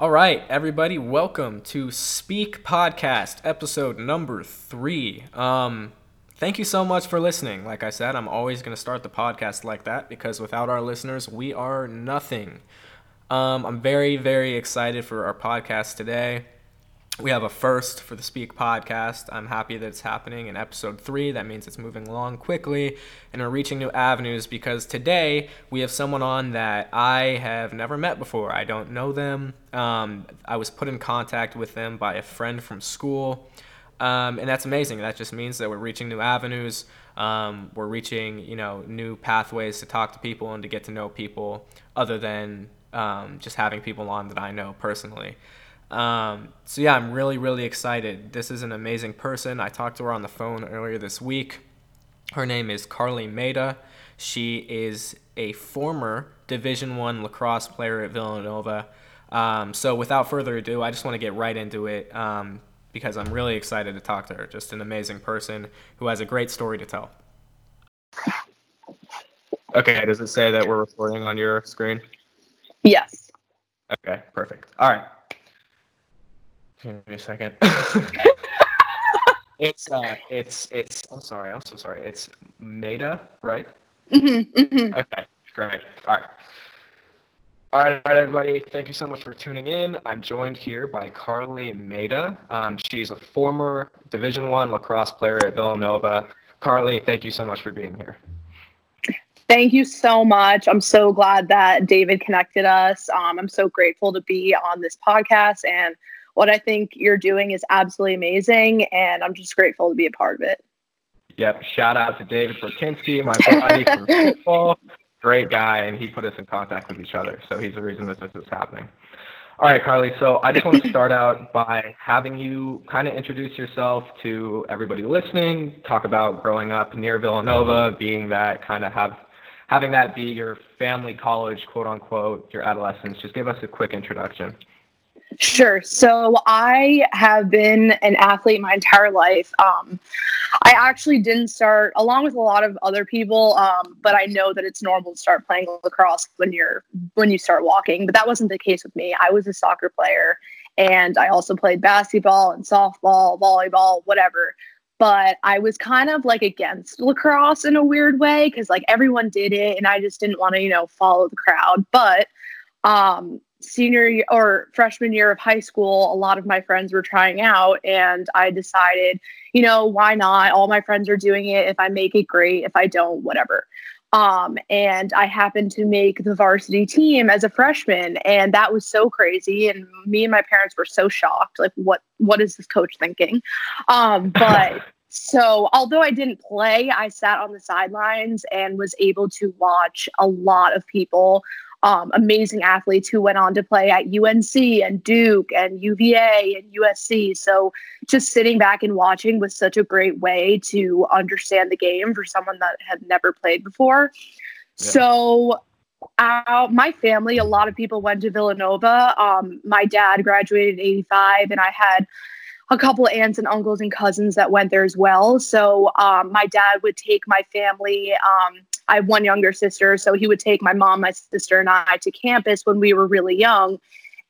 All right, everybody, welcome to Speak Podcast, episode number 3. Thank you so much for listening. Like I said, I'm always going to start the podcast like that because without our listeners, we are nothing. I'm very, very excited for our podcast today. We have a first for the Speak Podcast. I'm happy that it's happening in episode 3. That means it's moving along quickly and we're reaching new avenues because today we have someone on that I have never met before. I don't know them. I was put in contact with them by a friend from school. And that's amazing. That just means that we're reaching new avenues. We're reaching, new pathways to talk to people and to get to know people other than just having people on that I know personally. So yeah, I'm really, really excited. This is an amazing person. I talked to her on the phone earlier this week. Her name is Carly Maida. She is a former Division I lacrosse player at Villanova. So without further ado, I just want to get right into it. Because I'm really excited to talk to her. Just an amazing person who has a great story to tell. Okay, does it say that we're recording on your screen? Yes. Okay, perfect. All right. Give me a second. It's I'm so sorry. It's Maida, right? Mm-hmm. Okay, great. All right, everybody. Thank you so much for tuning in. I'm joined here by Carly Maida. She's a former Division I lacrosse player at Villanova. Carly, thank you so much for being here. Thank you so much. I'm so glad that David connected us. I'm so grateful to be on this podcast, and what I think you're doing is absolutely amazing, and I'm just grateful to be a part of it. Yep. Shout out to David Kinski, my buddy from football. Great guy, and he put us in contact with each other, so he's the reason that this is happening. All right, Carly, so I just want to start out by having you kind of introduce yourself to everybody listening, talk about growing up near Villanova, being that kind of having that be your family college, quote-unquote, your adolescence. Just give us a quick introduction. Sure. So I have been an athlete my entire life. I actually didn't start, along with a lot of other people, but I know that it's normal to start playing lacrosse when you start walking. But that wasn't the case with me. I was a soccer player, and I also played basketball and softball, volleyball, whatever. But I was kind of like against lacrosse in a weird way because like everyone did it, and I just didn't want to, follow the crowd. But senior or freshman year of high school, a lot of my friends were trying out, and I decided, why not? All my friends are doing it. If I make it, great. If I don't, whatever. And I happened to make the varsity team as a freshman, and that was so crazy. And me and my parents were so shocked, like, what is this coach thinking? But so although I didn't play, I sat on the sidelines and was able to watch a lot of people, amazing athletes who went on to play at UNC and Duke and UVA and USC. So just sitting back and watching was such a great way to understand the game for someone that had never played before. Yeah. So my family, a lot of people went to Villanova. My dad graduated in 1985, and I had a couple of aunts and uncles and cousins that went there as well. So my dad would take my family. I have one younger sister, so he would take my mom, my sister, and I to campus when we were really young.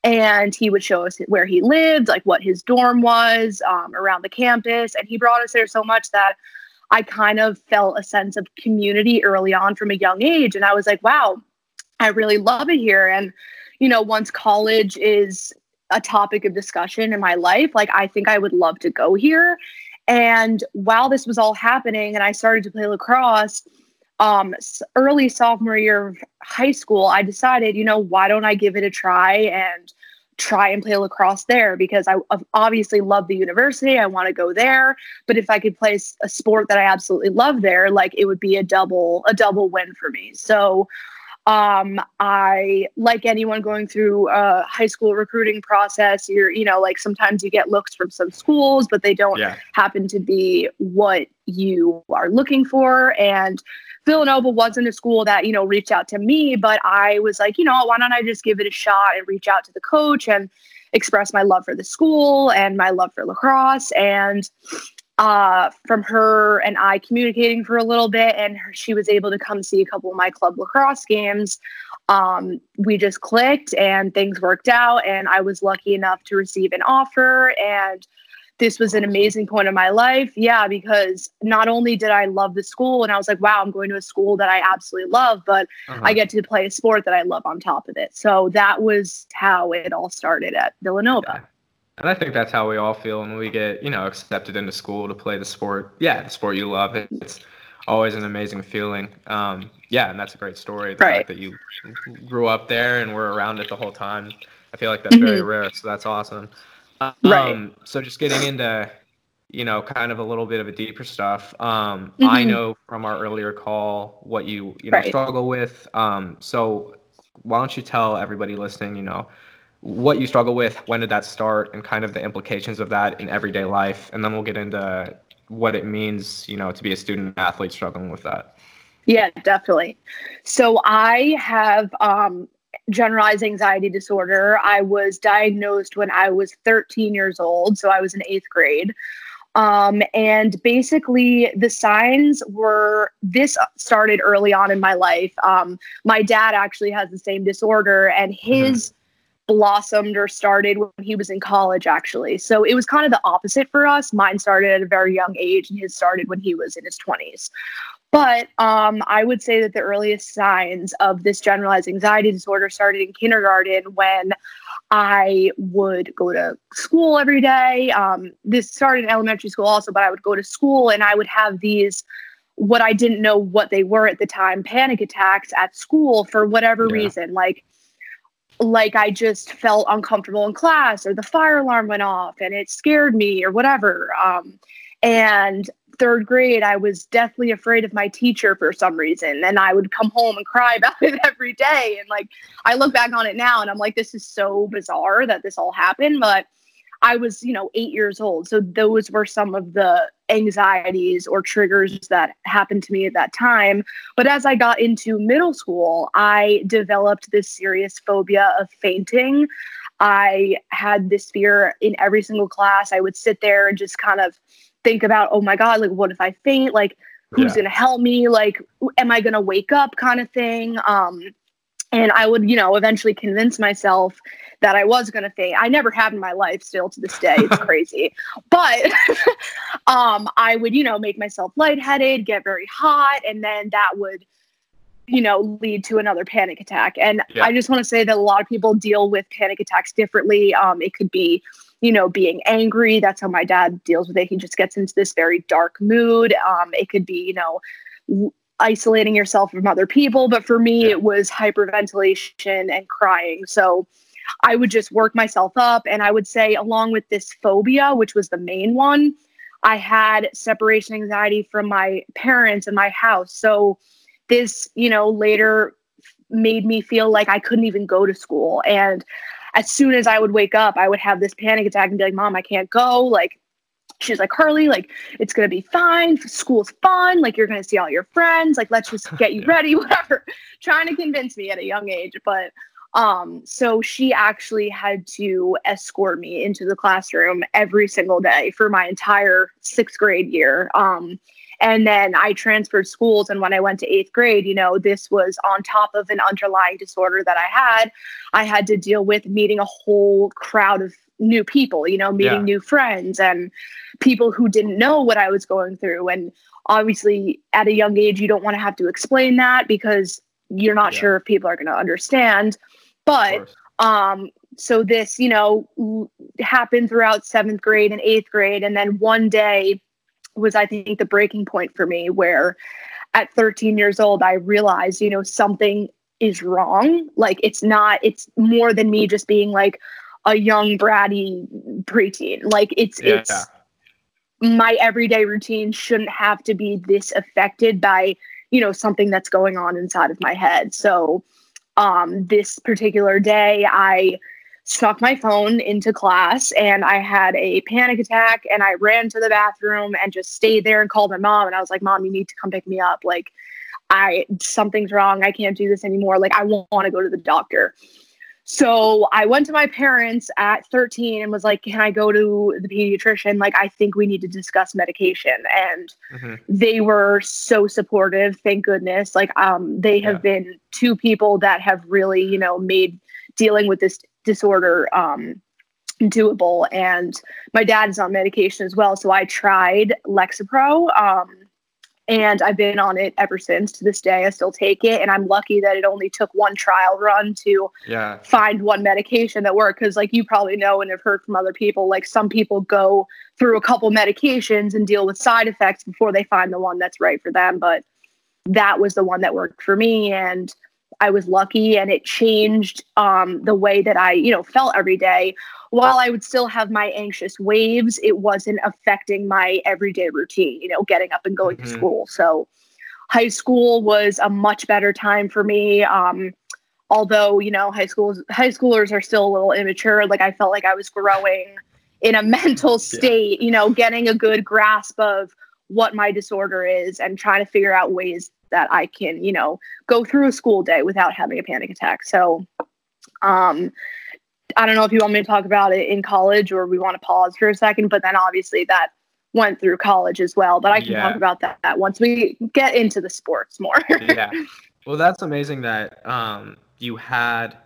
And he would show us where he lived, like what his dorm was, around the campus. And he brought us there so much that I kind of felt a sense of community early on from a young age. And I was like, wow, I really love it here. And, once college is a topic of discussion in my life, like I think I would love to go here. And while this was all happening and I started to play lacrosse, early sophomore year of high school, I decided, why don't I give it a try and play lacrosse there? Because I obviously love the university. I want to go there. But if I could play a sport that I absolutely love there, like it would be a double win for me. So I, like anyone going through a high school recruiting process, you're, like sometimes you get looks from some schools, but they don't happen to be what you are looking for. And Villanova wasn't a school that, reached out to me, but I was like, why don't I just give it a shot and reach out to the coach and express my love for the school and my love for lacrosse. And from her and I communicating for a little bit, and she was able to come see a couple of my club lacrosse games. we just clicked and things worked out, and I was lucky enough to receive an offer. And this was an amazing point in my life. Yeah, because not only did I love the school and I was like, wow, I'm going to a school that I absolutely love, but I get to play a sport that I love on top of it. So that was how it all started at Villanova. Yeah. And I think that's how we all feel when we get, you know, accepted into school to play the sport. Yeah, the sport you love. It's always an amazing feeling. Yeah, and that's a great story. The fact that you grew up there and were around it the whole time. I feel like that's very rare, so that's awesome. So just getting into, you know, kind of a little bit of a deeper stuff. I know from our earlier call what you know, struggle with. So why don't you tell everybody listening, you know, what you struggle with, when did that start, and kind of the implications of that in everyday life. And then we'll get into what it means, you know, to be a student athlete struggling with that. Yeah, definitely. So I have generalized anxiety disorder. I was diagnosed when I was 13 years old. So I was in 8th grade. And basically the signs were, this started early on in my life. My dad actually has the same disorder, and his blossomed or started when he was in college, actually. So it was kind of the opposite for us. Mine started at a very young age, and his started when he was in his 20s. But I would say that the earliest signs of this generalized anxiety disorder started in kindergarten, when I would go to school every day. This started in elementary school also, but I would go to school and I would have these, what I didn't know what they were at the time, panic attacks at school for whatever reason. Like I just felt uncomfortable in class, or the fire alarm went off and it scared me, or whatever. And 3rd grade, I was deathly afraid of my teacher for some reason. And I would come home and cry about it every day. And like, I look back on it now and I'm like, this is so bizarre that this all happened. But I was, you know, 8 years old. So those were some of the anxieties or triggers that happened to me at that time. But as I got into middle school, I developed this serious phobia of fainting. I had this fear in every single class. I would sit there and just kind of think about, oh my God, like, what if I faint? Like, who's going to help me? Like, am I going to wake up, kind of thing? And I would, you know, eventually convince myself that I was going to faint. I never have in my life still to this day. It's crazy. But I would, you know, make myself lightheaded, get very hot, and then that would, you know, lead to another panic attack. And I just want to say that a lot of people deal with panic attacks differently. It could be, you know, being angry. That's how my dad deals with it. He just gets into this very dark mood. It could be, you know, isolating yourself from other people. But for me, it was hyperventilation and crying. So I would just work myself up. And I would say, along with this phobia, which was the main one, I had separation anxiety from my parents and my house. So this, you know, later made me feel like I couldn't even go to school. And as soon as I would wake up, I would have this panic attack and be like, Mom, I can't go. Like, she's like, Carly, like, it's going to be fine. School's fun. Like, you're going to see all your friends. Like, let's just get you ready, whatever. Trying to convince me at a young age. But so she actually had to escort me into the classroom every single day for my entire 6th grade year. And then I transferred schools. And when I went to 8th grade, you know, this was on top of an underlying disorder that I had to deal with meeting a whole crowd of new people, you know, meeting new friends and people who didn't know what I was going through. And obviously at a young age, you don't want to have to explain that because you're not sure if people are going to understand. But so this, you know, happened throughout 7th grade and 8th grade. And then one day was, I think, the breaking point for me, where at 13 years old, I realized, you know, something is wrong. Like, it's not, it's more than me just being like a young bratty preteen. Like, it's my everyday routine shouldn't have to be this affected by, you know, something that's going on inside of my head. So this particular day, I stuck my phone into class and I had a panic attack, and I ran to the bathroom and just stayed there and called my mom. And I was like, Mom, you need to come pick me up. Like, something's wrong. I can't do this anymore. Like, I want to go to the doctor. So I went to my parents at 13 and was like, can I go to the pediatrician? Like, I think we need to discuss medication. And they were so supportive. Thank goodness. Like, they have been two people that have really, you know, made dealing with this disorder, doable. And my dad is on medication as well. So I tried Lexapro, and I've been on it ever since. To this day, I still take it. And I'm lucky that it only took one trial run to find one medication that worked. Because like you probably know and have heard from other people, like some people go through a couple medications and deal with side effects before they find the one that's right for them. But that was the one that worked for me. And I was lucky. And it changed the way that I, you know, felt every day. While I would still have my anxious waves, it wasn't affecting my everyday routine, you know, getting up and going to school. So high school was a much better time for me. Although, you know, high schoolers are still a little immature. Like, I felt like I was growing in a mental state, you know, getting a good grasp of what my disorder is and trying to figure out ways that I can, you know, go through a school day without having a panic attack. So, I don't know if you want me to talk about it in college or we want to pause for a second, but then obviously that went through college as well. But I can talk about that once we get into the sports more. Well, that's amazing that you had,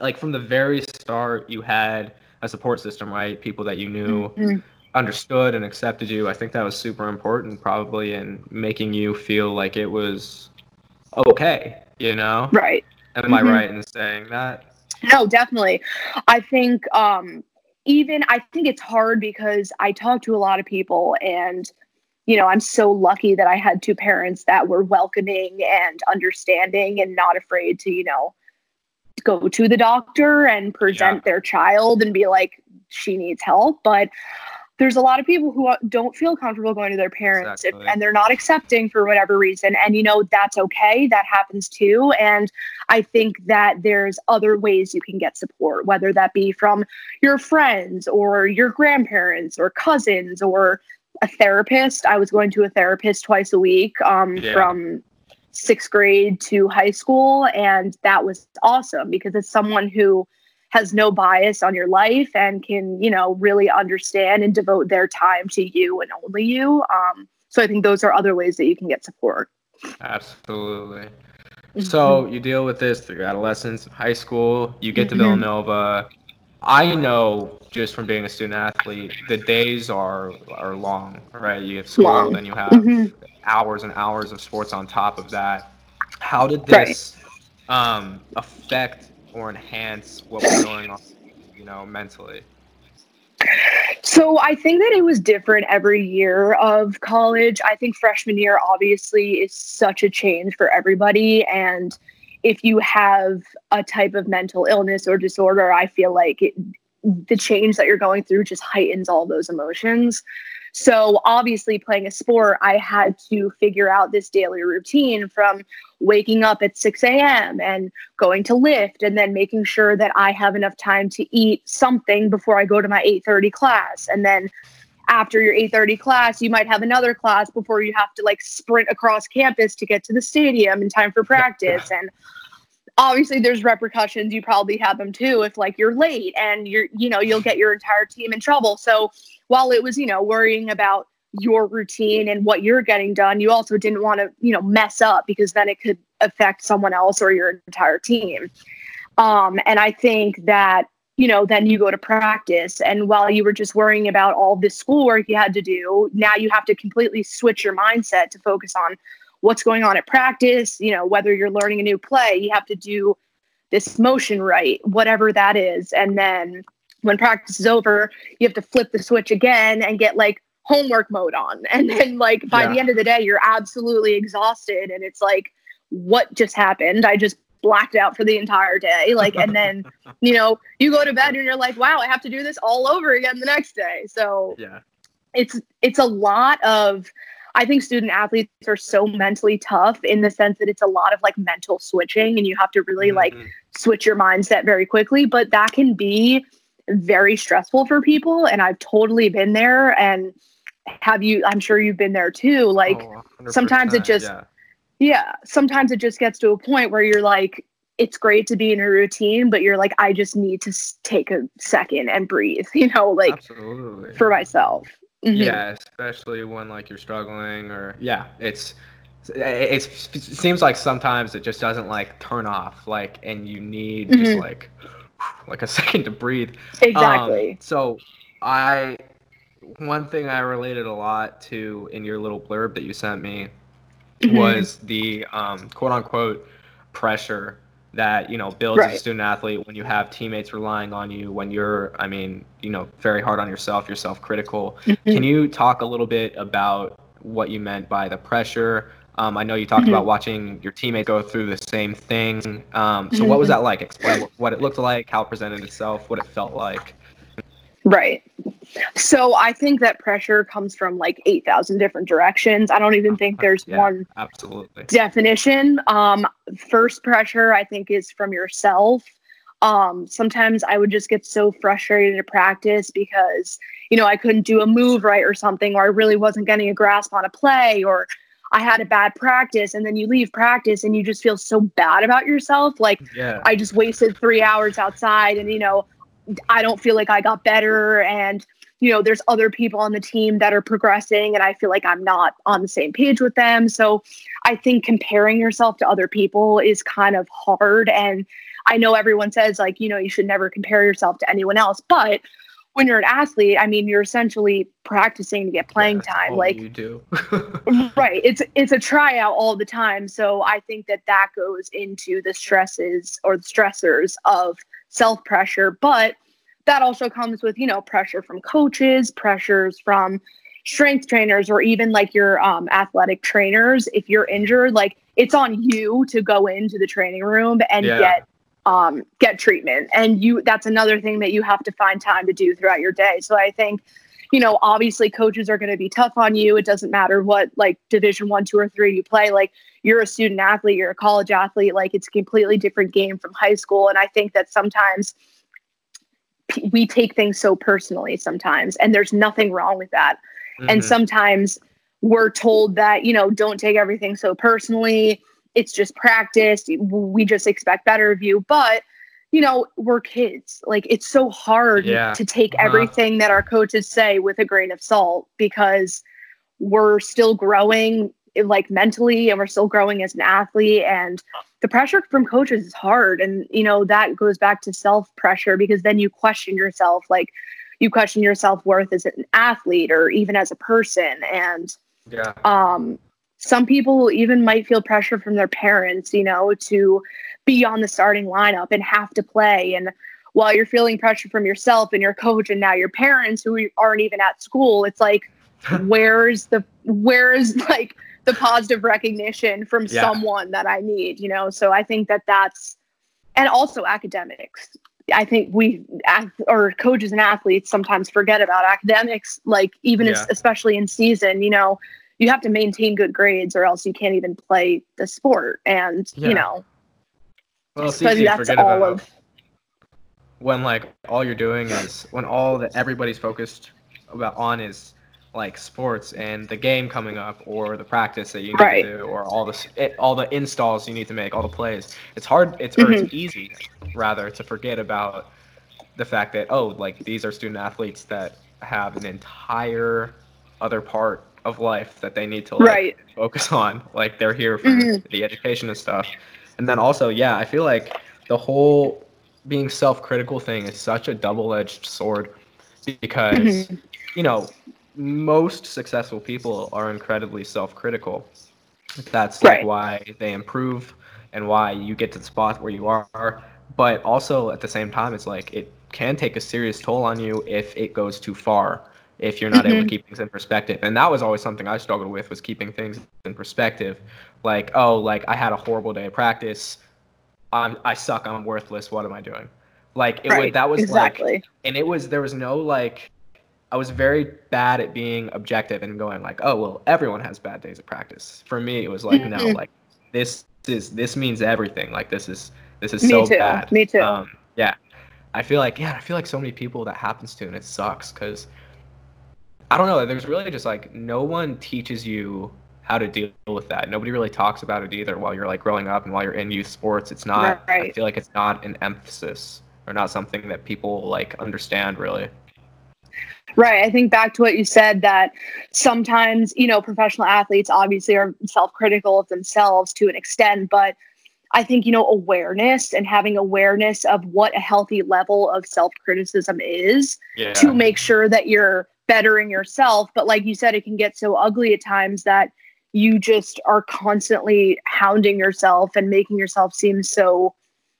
like, from the very start, you had a support system, right? People that you knew understood and accepted you. I think that was super important probably in making you feel like it was okay, you know? Right. Am I right in saying that? No, definitely. I think I think it's hard because I talk to a lot of people and, you know, I'm so lucky that I had two parents that were welcoming and understanding and not afraid to, you know, go to the doctor and present their child and be like, she needs help. But there's a lot of people who don't feel comfortable going to their parents and they're not accepting for whatever reason. And, you know, that's okay. That happens too. And I think that there's other ways you can get support, whether that be from your friends or your grandparents or cousins or a therapist. I was going to a therapist twice a week from sixth grade to high school. And that was awesome because it's someone who has no bias on your life and can, you know, really understand and devote their time to you and only you. So I think those are other ways that you can get support. Absolutely. So you deal with this through adolescence, high school, you get to Villanova. I know just from being a student athlete, the days are long, right? You have school, then you have hours and hours of sports on top of that. How did this affect or enhance what was going on, you know, mentally? So I think that it was different every year of college. I think freshman year obviously is such a change for everybody. And if you have a type of mental illness or disorder, I feel like the change that you're going through just heightens all those emotions. So obviously playing a sport, I had to figure out this daily routine from waking up at 6 a.m. and going to lift and then making sure that I have enough time to eat something before I go to my 8:30 class. And then after your 8:30 class, you might have another class before you have to like sprint across campus to get to the stadium in time for practice. And obviously there's repercussions. You probably have them too if like you're late and you'll get your entire team in trouble. So while it was, you know, worrying about your routine and what you're getting done, you also didn't want to, you know, mess up because then it could affect someone else or your entire team. And I think that, you know, then you go to practice and while you were just worrying about all this schoolwork you had to do, now you have to completely switch your mindset to focus on what's going on at practice, you know, whether you're learning a new play, you have to do this motion right, whatever that is. And then when practice is over, you have to flip the switch again and get like homework mode on. And then like by the end of the day, you're absolutely exhausted. And it's like, what just happened? I just blacked out for the entire day. Like, and then, you know, you go to bed and you're like, wow, I have to do this all over again the next day. So it's a lot of, I think student athletes are so mentally tough in the sense that it's a lot of like mental switching and you have to really like switch your mindset very quickly, but that can be very stressful for people. And I've totally been there and I'm sure you've been there too. Like sometimes it just gets to a point where you're like, it's great to be in a routine, but you're like, I just need to take a second and breathe, you know, like Absolutely. For myself. Mm-hmm. Yeah. Especially when like you're struggling or it seems like sometimes it just doesn't like turn off, like, and you need mm-hmm. just like a second to breathe. Exactly. One thing I related a lot to in your little blurb that you sent me mm-hmm. was the quote unquote pressure that, you know, builds right. as a student athlete when you have teammates relying on you, when you're, I mean, you know, very hard on yourself, you're self-critical. Mm-hmm. Can you talk a little bit about what you meant by the pressure? I know you talked mm-hmm. about watching your teammates go through the same thing. So mm-hmm. what was that like? Explain what it looked like, how it presented itself, what it felt like. Right. So I think that pressure comes from like 8,000 different directions. I don't even think there's one absolutely. Definition. First pressure, I think, is from yourself. Sometimes I would just get so frustrated at practice because, you know, I couldn't do a move right or something, or I really wasn't getting a grasp on a play, or I had a bad practice. And then you leave practice and you just feel so bad about yourself. Like I just wasted 3 hours outside and, you know, I don't feel like I got better, and, you know, there's other people on the team that are progressing and I feel like I'm not on the same page with them. So I think comparing yourself to other people is kind of hard. And I know everyone says like, you know, you should never compare yourself to anyone else, but when you're an athlete, I mean, you're essentially practicing to get playing time. Like you do. Right. It's a tryout all the time. So I think that goes into the stresses or the stressors of self-pressure, but that also comes with, you know, pressure from coaches, pressures from strength trainers, or even like your athletic trainers. If you're injured, like it's on you to go into the training room and get treatment. And that's another thing that you have to find time to do throughout your day. So I think, you know, obviously coaches are going to be tough on you. It doesn't matter what like division 1, 2, or 3 you play. Like you're a student athlete, you're a college athlete. Like it's a completely different game from high school. And I think that sometimes we take things so personally sometimes, and there's nothing wrong with that. Mm-hmm. And sometimes we're told that, you know, don't take everything so personally. It's just practice. We just expect better of you. But, you know, we're kids. Like, it's so hard to take everything that our coaches say with a grain of salt, because we're still growing, like, mentally, and we're still growing as an athlete. And the pressure from coaches is hard. And, you know, that goes back to self-pressure, because then you question yourself. Like, you question your self-worth as an athlete or even as a person. And some people even might feel pressure from their parents, you know, to be on the starting lineup and have to play. And while you're feeling pressure from yourself and your coach and now your parents who aren't even at school, it's like, where's like the positive recognition from someone that I need, you know? So I think that's, and also academics. I think coaches and athletes sometimes forget about academics, like even especially in season, you know, you have to maintain good grades or else you can't even play the sport. And, you know, well, so that's all of when like all you're doing is when all that everybody's focused on is like sports and the game coming up or the practice that you need to do or all the installs you need to make, all the plays. It's hard. It's easy rather to forget about the fact that, oh, like these are student athletes that have an entire other part of life that they need to like focus on, like they're here for the education and stuff. And then also I feel like the whole being self-critical thing is such a double-edged sword, because you know, most successful people are incredibly self-critical. That's like why they improve and why you get to the spot where you are. But also at the same time, it's like it can take a serious toll on you if it goes too far, if you're not able to keep things in perspective. And that was always something I struggled with, was keeping things in perspective. Like, oh, like I had a horrible day of practice. I suck. I'm worthless. What am I doing? Like it was, that was like, and it was, there was no like, I was very bad at being objective and going like, oh, well, everyone has bad days of practice. For me, it was like, no, like this means everything. Like this is me so too. Bad. Me too. I feel like so many people that happens to, and it sucks because, I don't know, there's really just like no one teaches you how to deal with that. Nobody really talks about it either while you're like growing up and while you're in youth sports. It's not, right. I feel like it's not an emphasis or not something that people like understand really. Right. I think back to what you said, that sometimes, you know, professional athletes obviously are self-critical of themselves to an extent, but I think, you know, awareness and having awareness of what a healthy level of self-criticism is to make sure that you're bettering yourself. But like you said, it can get so ugly at times that you just are constantly hounding yourself and making yourself seem so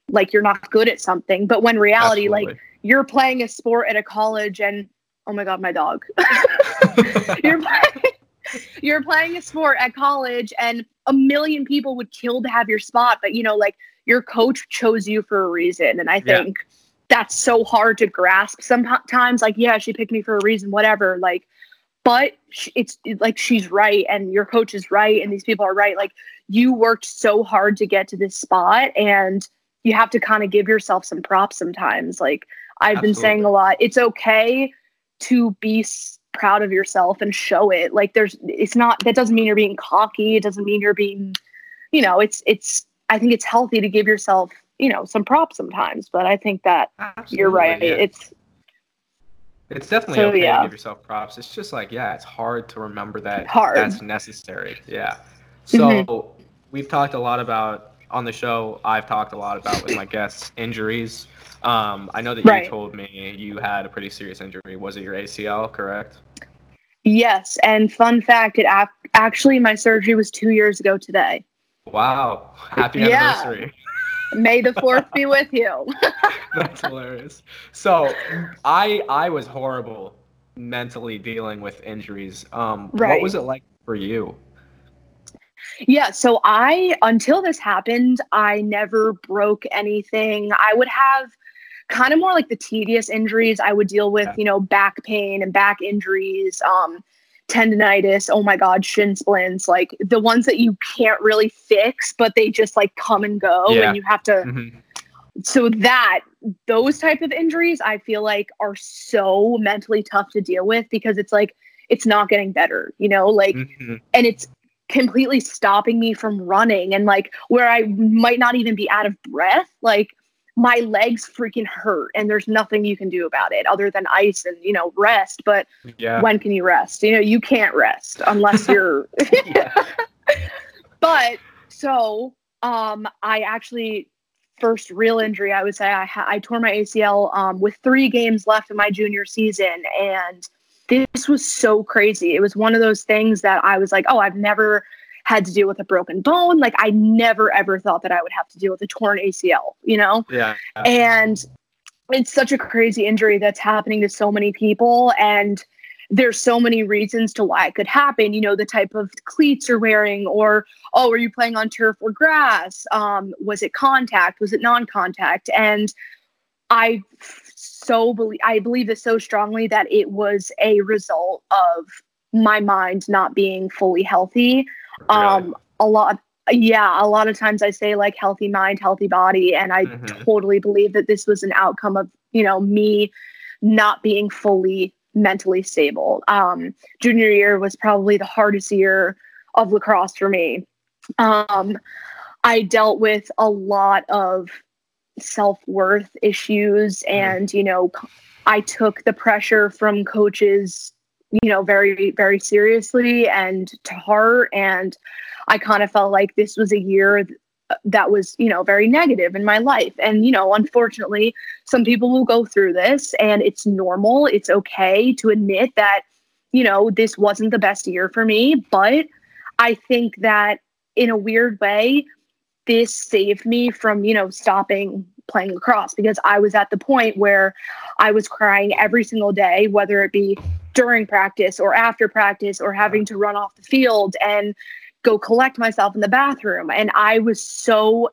like you're not good at something. But when reality, like you're playing a sport at a college and oh my God, my dog, you're playing a sport at college and a million people would kill to have your spot. But, you know, like your coach chose you for a reason. And I think that's so hard to grasp sometimes. Like, yeah, she picked me for a reason, whatever. Like, but it's like, she's right. And your coach is right. And these people are right. Like you worked so hard to get to this spot and you have to kind of give yourself some props sometimes. Like I've been saying a lot, it's okay to be proud of yourself and show it. Like there's, it's not, that doesn't mean you're being cocky. It doesn't mean you're being, you know, it's, I think it's healthy to give yourself, you know, some props sometimes, but I think that you're right. Yeah. It's definitely okay to give yourself props. It's just like, yeah, it's hard to remember that that's necessary. Yeah. So we've talked a lot about on the show. I've talked a lot about with my guests, injuries. I know that you told me you had a pretty serious injury. Was it your ACL, correct? Yes. And fun fact, it actually, my surgery was 2 years ago today. Wow. Happy anniversary. May the 4th be with you. That's hilarious. So I was horrible mentally dealing with injuries. What was it like for you? Yeah. So until this happened, I never broke anything. I would have kind of more like the tedious injuries I would deal with, you know, back pain and back injuries, tendinitis, oh my God, shin splints, like the ones that you can't really fix, but they just like come and go and you have to. So those type of injuries, I feel like are so mentally tough to deal with because it's like, it's not getting better, you know, like, and it's completely stopping me from running and like where I might not even be out of breath, like my legs freaking hurt and there's nothing you can do about it other than ice and, you know, rest. But when can you rest? You know, you can't rest unless you're, but so, I actually first real injury, I would say I tore my ACL, with 3 games left in my junior season. And this was so crazy. It was one of those things that I was like, oh, I've never had to deal with a broken bone. Like I never, ever thought that I would have to deal with a torn ACL, you know? Yeah. And it's such a crazy injury that's happening to so many people. And there's so many reasons to why it could happen. You know, the type of cleats you're wearing or, oh, were you playing on turf or grass? Was it contact? Was it non-contact? And I believe this so strongly that it was a result of my mind not being fully healthy. A lot of times I say like healthy mind, healthy body. And I totally believe that this was an outcome of, you know, me not being fully mentally stable. Junior year was probably the hardest year of lacrosse for me. I dealt with a lot of self-worth issues and, you know, I took the pressure from coaches, you know, very, very seriously and to heart. And I kind of felt like this was a year that was, you know, very negative in my life. And, you know, unfortunately, some people will go through this and it's normal. It's okay to admit that, you know, this wasn't the best year for me. But I think that in a weird way, this saved me from, you know, stopping playing lacrosse because I was at the point where I was crying every single day, whether it be during practice or after practice or having to run off the field and go collect myself in the bathroom. And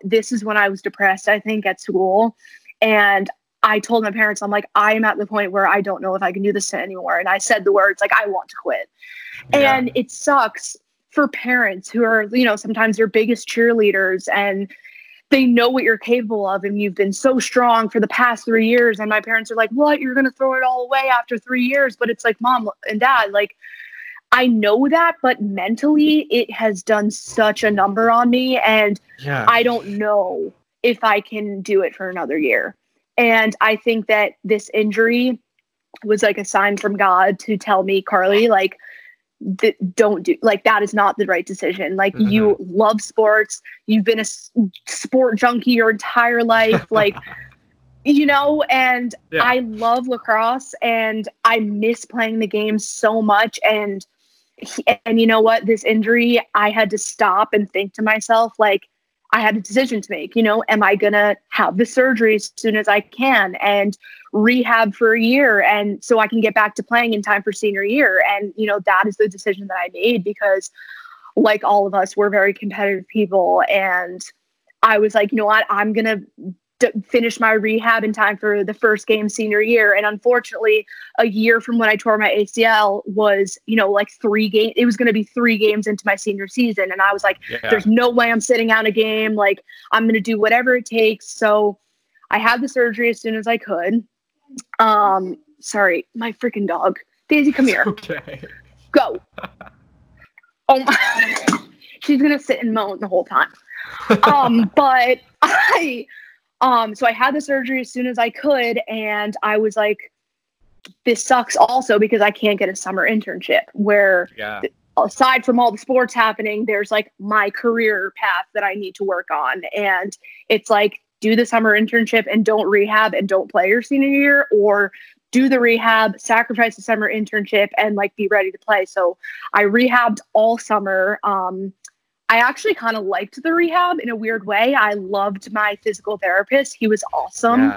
this is when I was depressed, I think, at school. And I told my parents, I'm like, I am at the point where I don't know if I can do this anymore. And I said the words like, I want to quit. Yeah. And it sucks for parents who are, you know, sometimes your biggest cheerleaders and they know what you're capable of and you've been so strong for the past 3 years. And my parents are like, what? You're going to throw it all away after 3 years. But it's like, Mom and Dad, like I know that, but mentally it has done such a number on me, and I don't know if I can do it for another year. And I think that this injury was like a sign from God to tell me, Carly, like, don't do, like, that is not the right decision. Like, you love sports. You've been a sport junkie your entire life. Like, you know, and I love lacrosse, and I miss playing the game so much. And you know what, this injury, I had to stop and think to myself, like, I had a decision to make, you know, am I going to have the surgery as soon as I can and rehab for a year, and so I can get back to playing in time for senior year? And, you know, that is the decision that I made, because like all of us, we're very competitive people. And I was like, you know what, I'm going to finish my rehab in time for the first game senior year. And unfortunately, a year from when I tore my ACL was, you know, like it was going to be 3 games into my senior season. And I was like, there's no way I'm sitting out a game. Like, I'm going to do whatever it takes. So I had the surgery as soon as I could. Sorry, my freaking dog. Daisy, come here. Okay. Go. Oh my, she's going to sit and moan the whole time. But so I had the surgery as soon as I could, and I was like, this sucks also because I can't get a summer internship where aside from all the sports happening, there's like my career path that I need to work on. And it's like, do the summer internship and don't rehab and don't play your senior year, or do the rehab, sacrifice the summer internship, and like be ready to play. So I rehabbed all summer. I actually kind of liked the rehab in a weird way. I loved my physical therapist. He was awesome.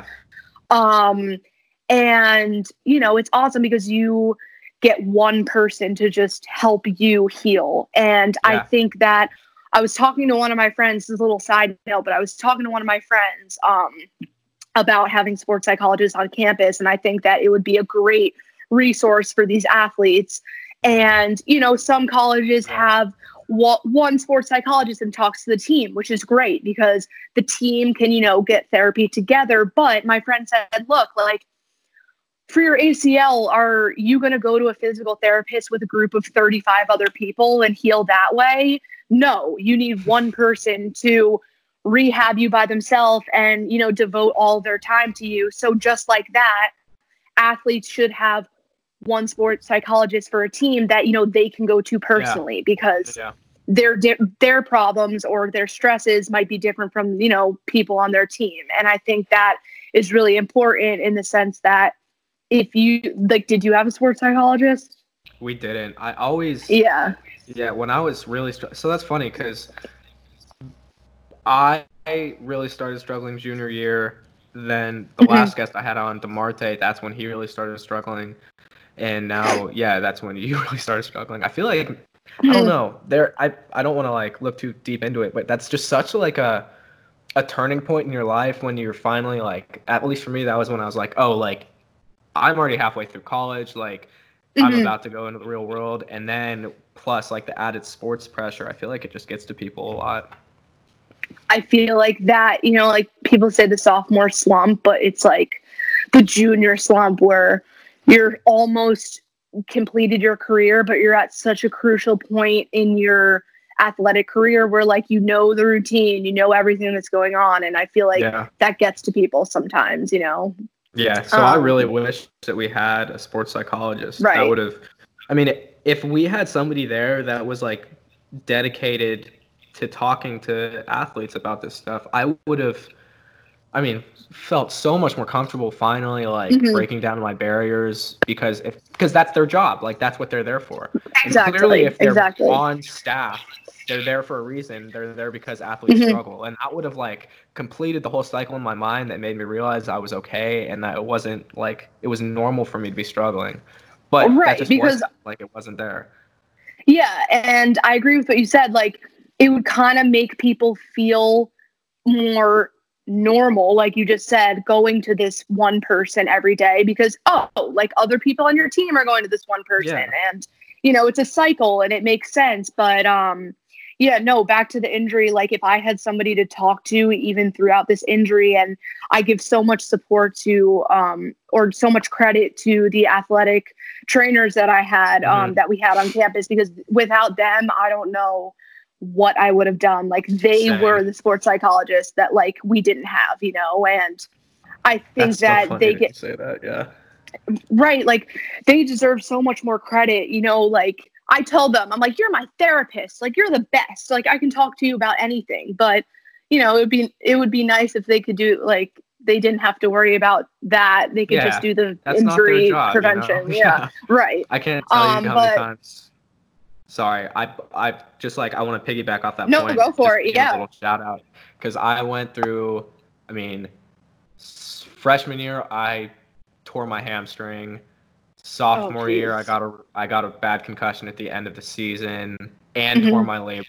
And, you know, it's awesome because you get one person to just help you heal. And I think that I was talking to one of my friends, this is a little side note, but I was talking to one of my friends about having sports psychologists on campus. And I think that it would be a great resource for these athletes. And, you know, some colleges have one sports psychologist and talks to the team, which is great because the team can, you know, get therapy together. But my friend said, look, like, for your ACL, are you going to go to a physical therapist with a group of 35 other people and heal that way? No, you need one person to rehab you by themselves and, you know, devote all their time to you. So just like that, athletes should have one sports psychologist for a team that, you know, they can go to personally because their problems or their stresses might be different from, you know, people on their team. And I think that is really important in the sense that if you, like, did you have a sports psychologist? We didn't. I always, when I was really, so that's funny because I really started struggling junior year. Then the last guest I had on, DeMarte, that's when he really started struggling. And now, that's when you really started struggling. I feel like, I don't know, I don't want to, like, look too deep into it, but that's just such, like, a turning point in your life when you're finally, like, at least for me, that was when I was like, oh, like, I'm already halfway through college, like, I'm about to go into the real world. And then, plus, like, the added sports pressure, I feel like it just gets to people a lot. I feel like that, you know, like, people say the sophomore slump, but it's, like, the junior slump where you're almost completed your career, but you're at such a crucial point in your athletic career where, like, you know the routine, you know everything that's going on. And I feel like that gets to people sometimes, you know? Yeah. So I really wish that we had a sports psychologist. Right. That would have, I mean, if we had somebody there that was, like, dedicated to talking to athletes about this stuff, I would have, I mean, felt so much more comfortable finally, like, breaking down my barriers because that's their job. Like, that's what they're there for. Exactly. And clearly, if they're on staff, they're there for a reason. They're there because athletes struggle. And that would have, like, completed the whole cycle in my mind that made me realize I was okay and that it wasn't, like, it was normal for me to be struggling. But that just wasn't, like, it wasn't there. Yeah, and I agree with what you said. Like, it would kind of make people feel more normal, like you just said, going to this one person every day because, oh, like, other people on your team are going to this one person. And, you know, it's a cycle and it makes sense. But Yeah, no, back to the injury. Like if I had somebody to talk to even throughout this injury, and I give so much support to or so much credit to the athletic trainers that I had, that we had on campus, because without them, I don't know what I would have done. Like they were the sports psychologists that like we didn't have, you know, and I think Right. Like they deserve so much more credit, you know, like I tell them, I'm like, you're my therapist. Like you're the best. Like I can talk to you about anything, but you know, it would be nice if they could do like, they didn't have to worry about that. They could just do the injury job, prevention. You know? Right. I can't tell you how many times. Sorry. I just like, I want to piggyback off that point. No, go for it. Yeah. A little shout out. Cause I went through, I mean, freshman year, I tore my hamstring. Sophomore year, I got a bad concussion at the end of the season and tore my labrum.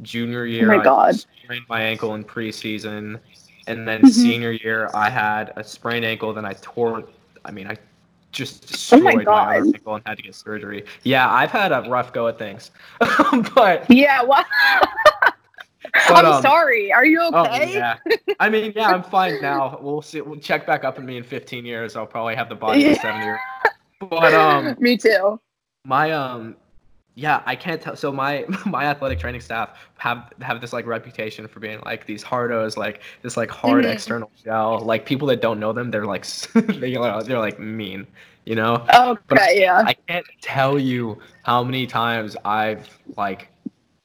Junior year, I sprained my ankle in preseason, and then senior year, I had a sprained ankle. Then I just destroyed my other ankle and had to get surgery. Yeah, I've had a rough go at things, but yeah, wow. But, I'm sorry. Are you okay? I mean, yeah, I'm fine now. We'll see. We'll check back up with me in 15 years. I'll probably have the body of a 7-year-old. But me too. My I can't tell. So my athletic training staff have this like reputation for being like these hardos, like this like hard external shell. Like people that don't know them, they're like they're like mean, you know. Okay. But I can't tell you how many times I've like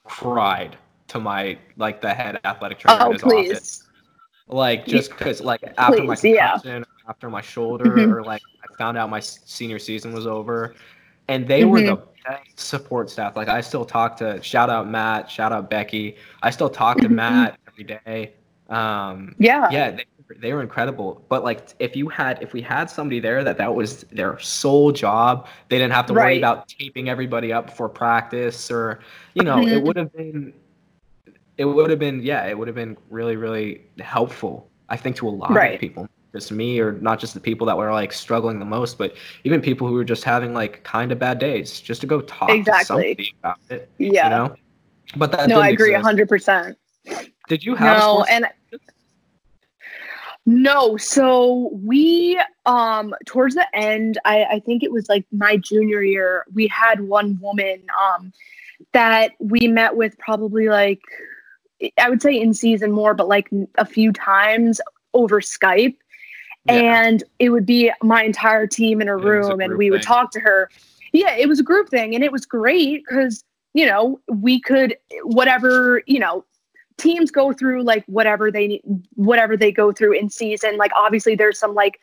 cried to my like the head athletic trainer in his office, like just because like after my concussion, after my shoulder, or like I found out my senior season was over, and they were the best support staff. Like I still talk to shout out Matt, shout out Becky. I still talk to Matt every day. They were incredible. But like if we had somebody there that was their sole job, they didn't have to worry about taping everybody up before practice, or you know it would have been. It would have been really, really helpful, I think, to a lot of people. Just me, or not just the people that were like struggling the most, but even people who were just having like kind of bad days, just to go talk to somebody about it. Yeah. You know? But that I agree 100%. Did you have No, so we towards the end, I think it was like my junior year, we had one woman that we met with probably like I would say in season more, but like a few times over Skype. Yeah. And it would be my entire team in a room and we would talk to her. Yeah, it was a group thing. And it was great because, you know, we could whatever, you know, teams go through like whatever they go through in season. Like obviously there's some like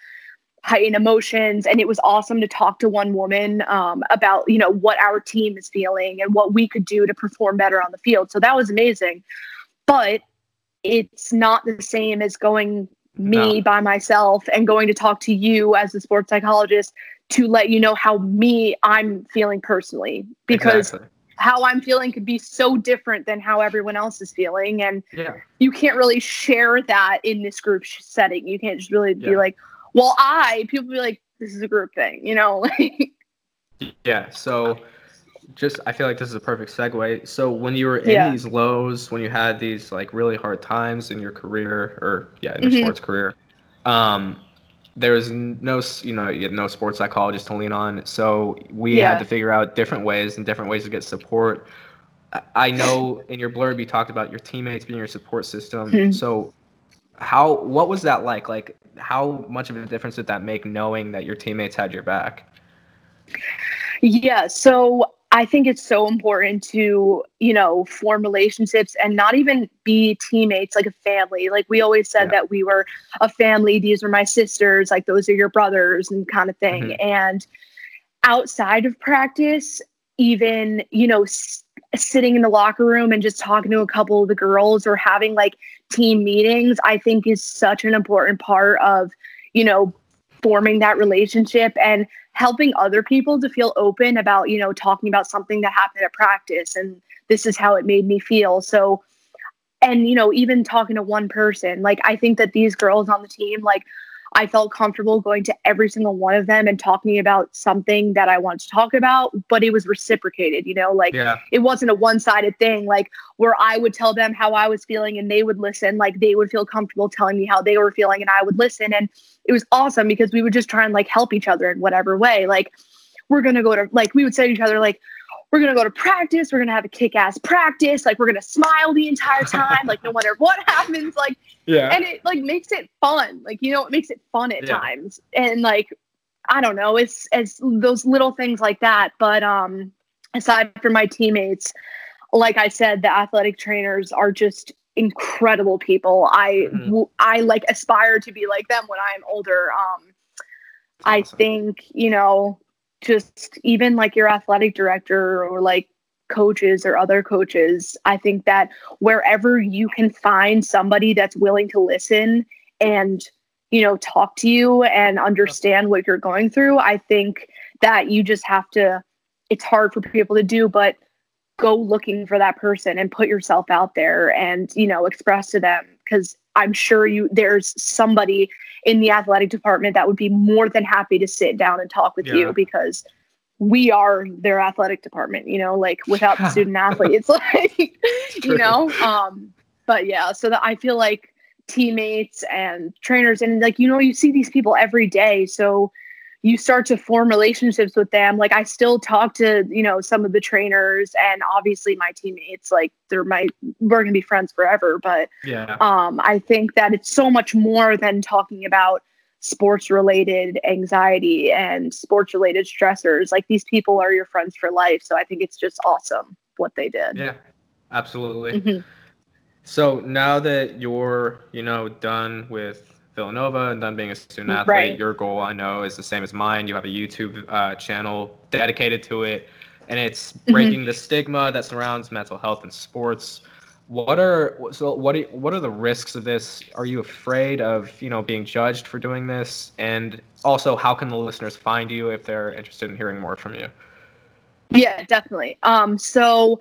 heightened emotions, and it was awesome to talk to one woman about, you know, what our team is feeling and what we could do to perform better on the field. So that was amazing. But it's not the same as going by myself and going to talk to you as the sports psychologist to let you know how I'm feeling personally, because how I'm feeling could be so different than how everyone else is feeling. And you can't really share that in this group setting. You can't just really be like, well, people be like, this is a group thing, you know? Yeah, so just I feel like this is a perfect segue. So when you were in these lows, when you had these, like, really hard times in your career in your sports career, there was you had no sports psychologist to lean on. So we had to figure out different ways to get support. I know in your blurb you talked about your teammates being your support system. So what was that like? Like, how much of a difference did that make, knowing that your teammates had your back? Yeah, so I think it's so important to, you know, form relationships and not even be teammates, like a family. Like we always said that we were a family. These were my sisters, like those are your brothers, and kind of thing. And outside of practice, even, you know, sitting in the locker room and just talking to a couple of the girls or having like team meetings, I think is such an important part of, you know, forming that relationship and helping other people to feel open about, you know, talking about something that happened at practice and this is how it made me feel. So, and, you know, even talking to one person, like I think that these girls on the team, like I felt comfortable going to every single one of them and talking about something that I wanted to talk about, but it was reciprocated, you know, like it wasn't a one-sided thing, like where I would tell them how I was feeling and they would listen, like they would feel comfortable telling me how they were feeling and I would listen. And it was awesome because we would just try and like help each other in whatever way. Like we're going to go to, like, we would say to each other, like, we're going to go to practice. We're going to have a kick-ass practice. Like, we're going to smile the entire time. Like, no matter what happens. Like, and it, like, makes it fun. Like, you know, it makes it fun at times. And, like, I don't know. It's those little things like that. But aside from my teammates, like I said, the athletic trainers are just incredible people. I like, aspire to be like them when I'm older. I think, you know, just even like your athletic director or like coaches or other coaches, I think that wherever you can find somebody that's willing to listen and, you know, talk to you and understand what you're going through, I think that you just have to, it's hard for people to do, but go looking for that person and put yourself out there and, you know, express to them. Because I'm sure there's somebody in the athletic department that would be more than happy to sit down and talk with you, because we are their athletic department, you know, like without the student athlete, it's like, you know, but yeah, so that I feel like teammates and trainers and like, you know, you see these people every day. So you start to form relationships with them. Like I still talk to, you know, some of the trainers and obviously my teammates, like we're going to be friends forever. But I think that it's so much more than talking about sports related anxiety and sports related stressors. Like these people are your friends for life. So I think it's just awesome what they did. Yeah, absolutely. Mm-hmm. So now that you're, you know, done with Villanova and then being a student athlete, your goal I know is the same as mine. You have a YouTube channel dedicated to it, and it's breaking the stigma that surrounds mental health in sports. What are the risks of this? Are you afraid of, you know, being judged for doing this? And also, how can the listeners find you if they're interested in hearing more from you? Yeah, definitely. So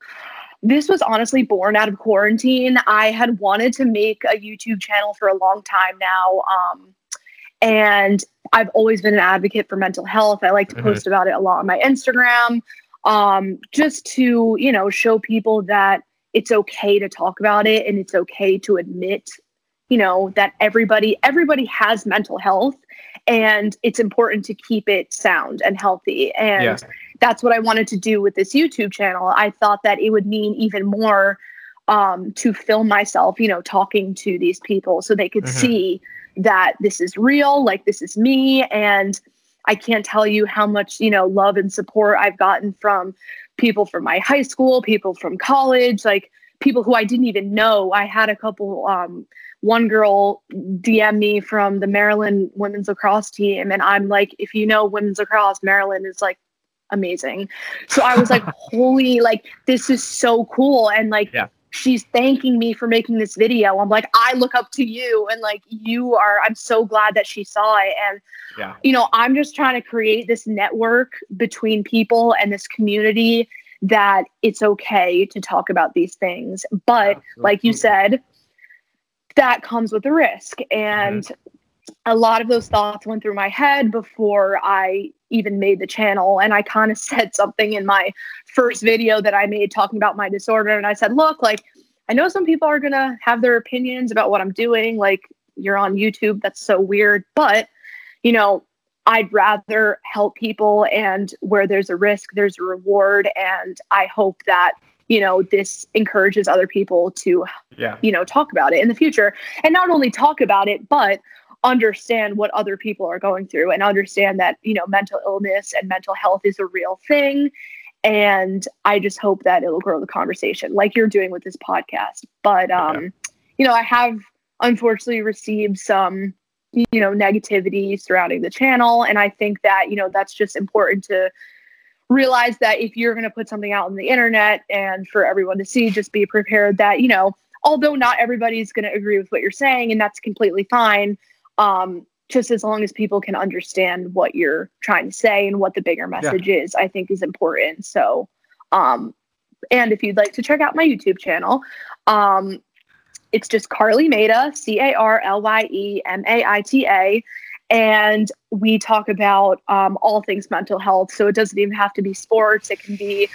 this was honestly born out of quarantine. I had wanted to make a YouTube channel for a long time now. And I've always been an advocate for mental health. I like to post about it a lot on my Instagram, just to, you know, show people that it's okay to talk about it and it's okay to admit, you know, that everybody has mental health and it's important to keep it sound and healthy. And that's what I wanted to do with this YouTube channel. I thought that it would mean even more to film myself, you know, talking to these people so they could see that this is real, like this is me. And I can't tell you how much, you know, love and support I've gotten from people from my high school, people from college, like people who I didn't even know. I had a couple, one girl DM me from the Maryland women's lacrosse team. And I'm like, if you know women's lacrosse, Maryland is like amazing. So I was like, holy, like, this is so cool. And like, she's thanking me for making this video. I'm like, I look up to you. And like, I'm so glad that she saw it. And, you know, I'm just trying to create this network between people and this community that it's okay to talk about these things. But like you said, that comes with a risk. And a lot of those thoughts went through my head before I even made the channel. And I kind of said something in my first video that I made talking about my disorder. And I said, look, like, I know some people are going to have their opinions about what I'm doing. Like, you're on YouTube. That's so weird. But, you know, I'd rather help people, and where there's a risk, there's a reward. And I hope that, you know, this encourages other people to, you know, talk about it in the future, and not only talk about it, but understand what other people are going through and understand that, you know, mental illness and mental health is a real thing. And I just hope that it will grow the conversation like you're doing with this podcast. But, you know, I have unfortunately received some, you know, negativity surrounding the channel. And I think that, you know, that's just important to realize that if you're going to put something out on the internet and for everyone to see, just be prepared that, you know, although not everybody's going to agree with what you're saying, and that's completely fine. Just as long as people can understand what you're trying to say and what the bigger message is, I think is important. So, and if you'd like to check out my YouTube channel, it's just Carly Maida, Carlymaita. And we talk about all things mental health. So it doesn't even have to be sports. It can be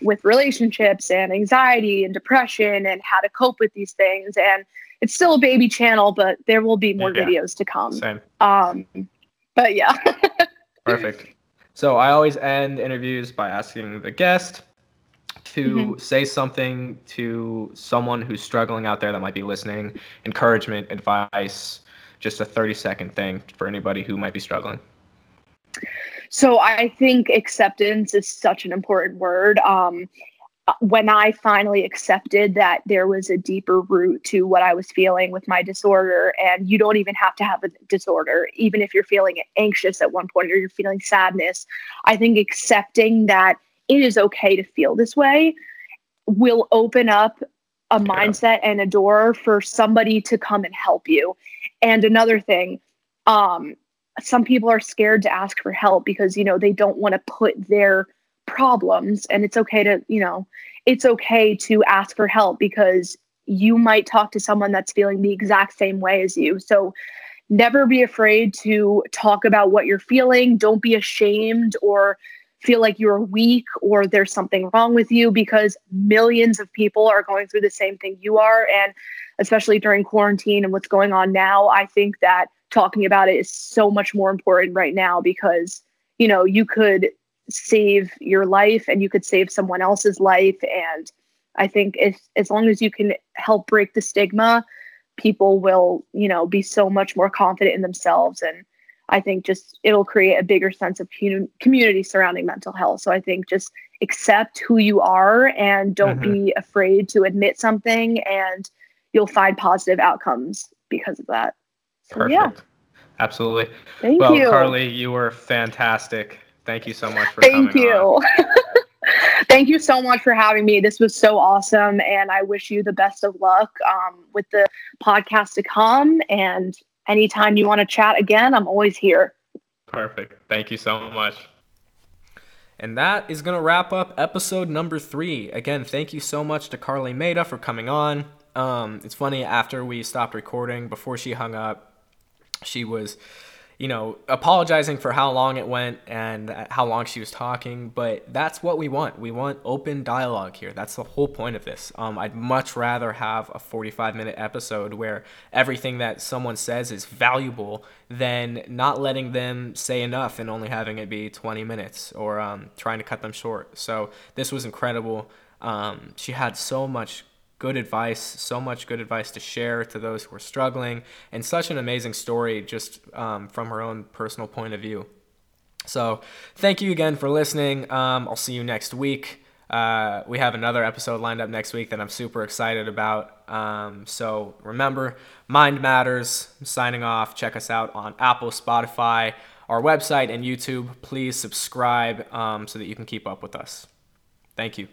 with relationships and anxiety and depression and how to cope with these things. And it's still a baby channel, but there will be more videos to come. Same. But yeah. Perfect. So I always end interviews by asking the guest to say something to someone who's struggling out there that might be listening, encouragement, advice, just a 30-second thing for anybody who might be struggling. So I think acceptance is such an important word. When I finally accepted that there was a deeper root to what I was feeling with my disorder, and you don't even have to have a disorder, even if you're feeling anxious at one point or you're feeling sadness, I think accepting that it is okay to feel this way will open up a mindset and a door for somebody to come and help you. And another thing, some people are scared to ask for help because, you know, they don't want to put their problems, and it's okay to, you know, it's okay to ask for help because you might talk to someone that's feeling the exact same way as you. So never be afraid to talk about what you're feeling. Don't be ashamed or feel like you're weak or there's something wrong with you, because millions of people are going through the same thing you are. And especially during quarantine and what's going on now, I think that talking about it is so much more important right now because, you know, you could save your life and you could save someone else's life. And I think if, as long as you can help break the stigma, people will, you know, be so much more confident in themselves, and I think just it'll create a bigger sense of community surrounding mental health. So I think just accept who you are and don't be afraid to admit something, and you'll find positive outcomes because of that. So, perfect. Yeah. Absolutely. Thank you. Well, Carly, you were fantastic. Thank you so much for coming on. Thank you so much for having me. This was so awesome, and I wish you the best of luck with the podcast to come, and anytime you want to chat again, I'm always here. Perfect. Thank you so much. And that is going to wrap up episode number 3. Again, thank you so much to Carly Maida for coming on. It's funny, after we stopped recording, before she hung up, she was, you know, apologizing for how long it went and how long she was talking. But that's what we want. We want open dialogue here. That's the whole point of this. I'd much rather have a 45-minute episode where everything that someone says is valuable than not letting them say enough and only having it be 20 minutes or trying to cut them short. So this was incredible. She had so much good advice, so much good advice to share to those who are struggling, and such an amazing story just from her own personal point of view. So thank you again for listening. I'll see you next week. We have another episode lined up next week that I'm super excited about. So remember, Mind Matters. I'm signing off. Check us out on Apple, Spotify, our website, and YouTube. Please subscribe so that you can keep up with us. Thank you.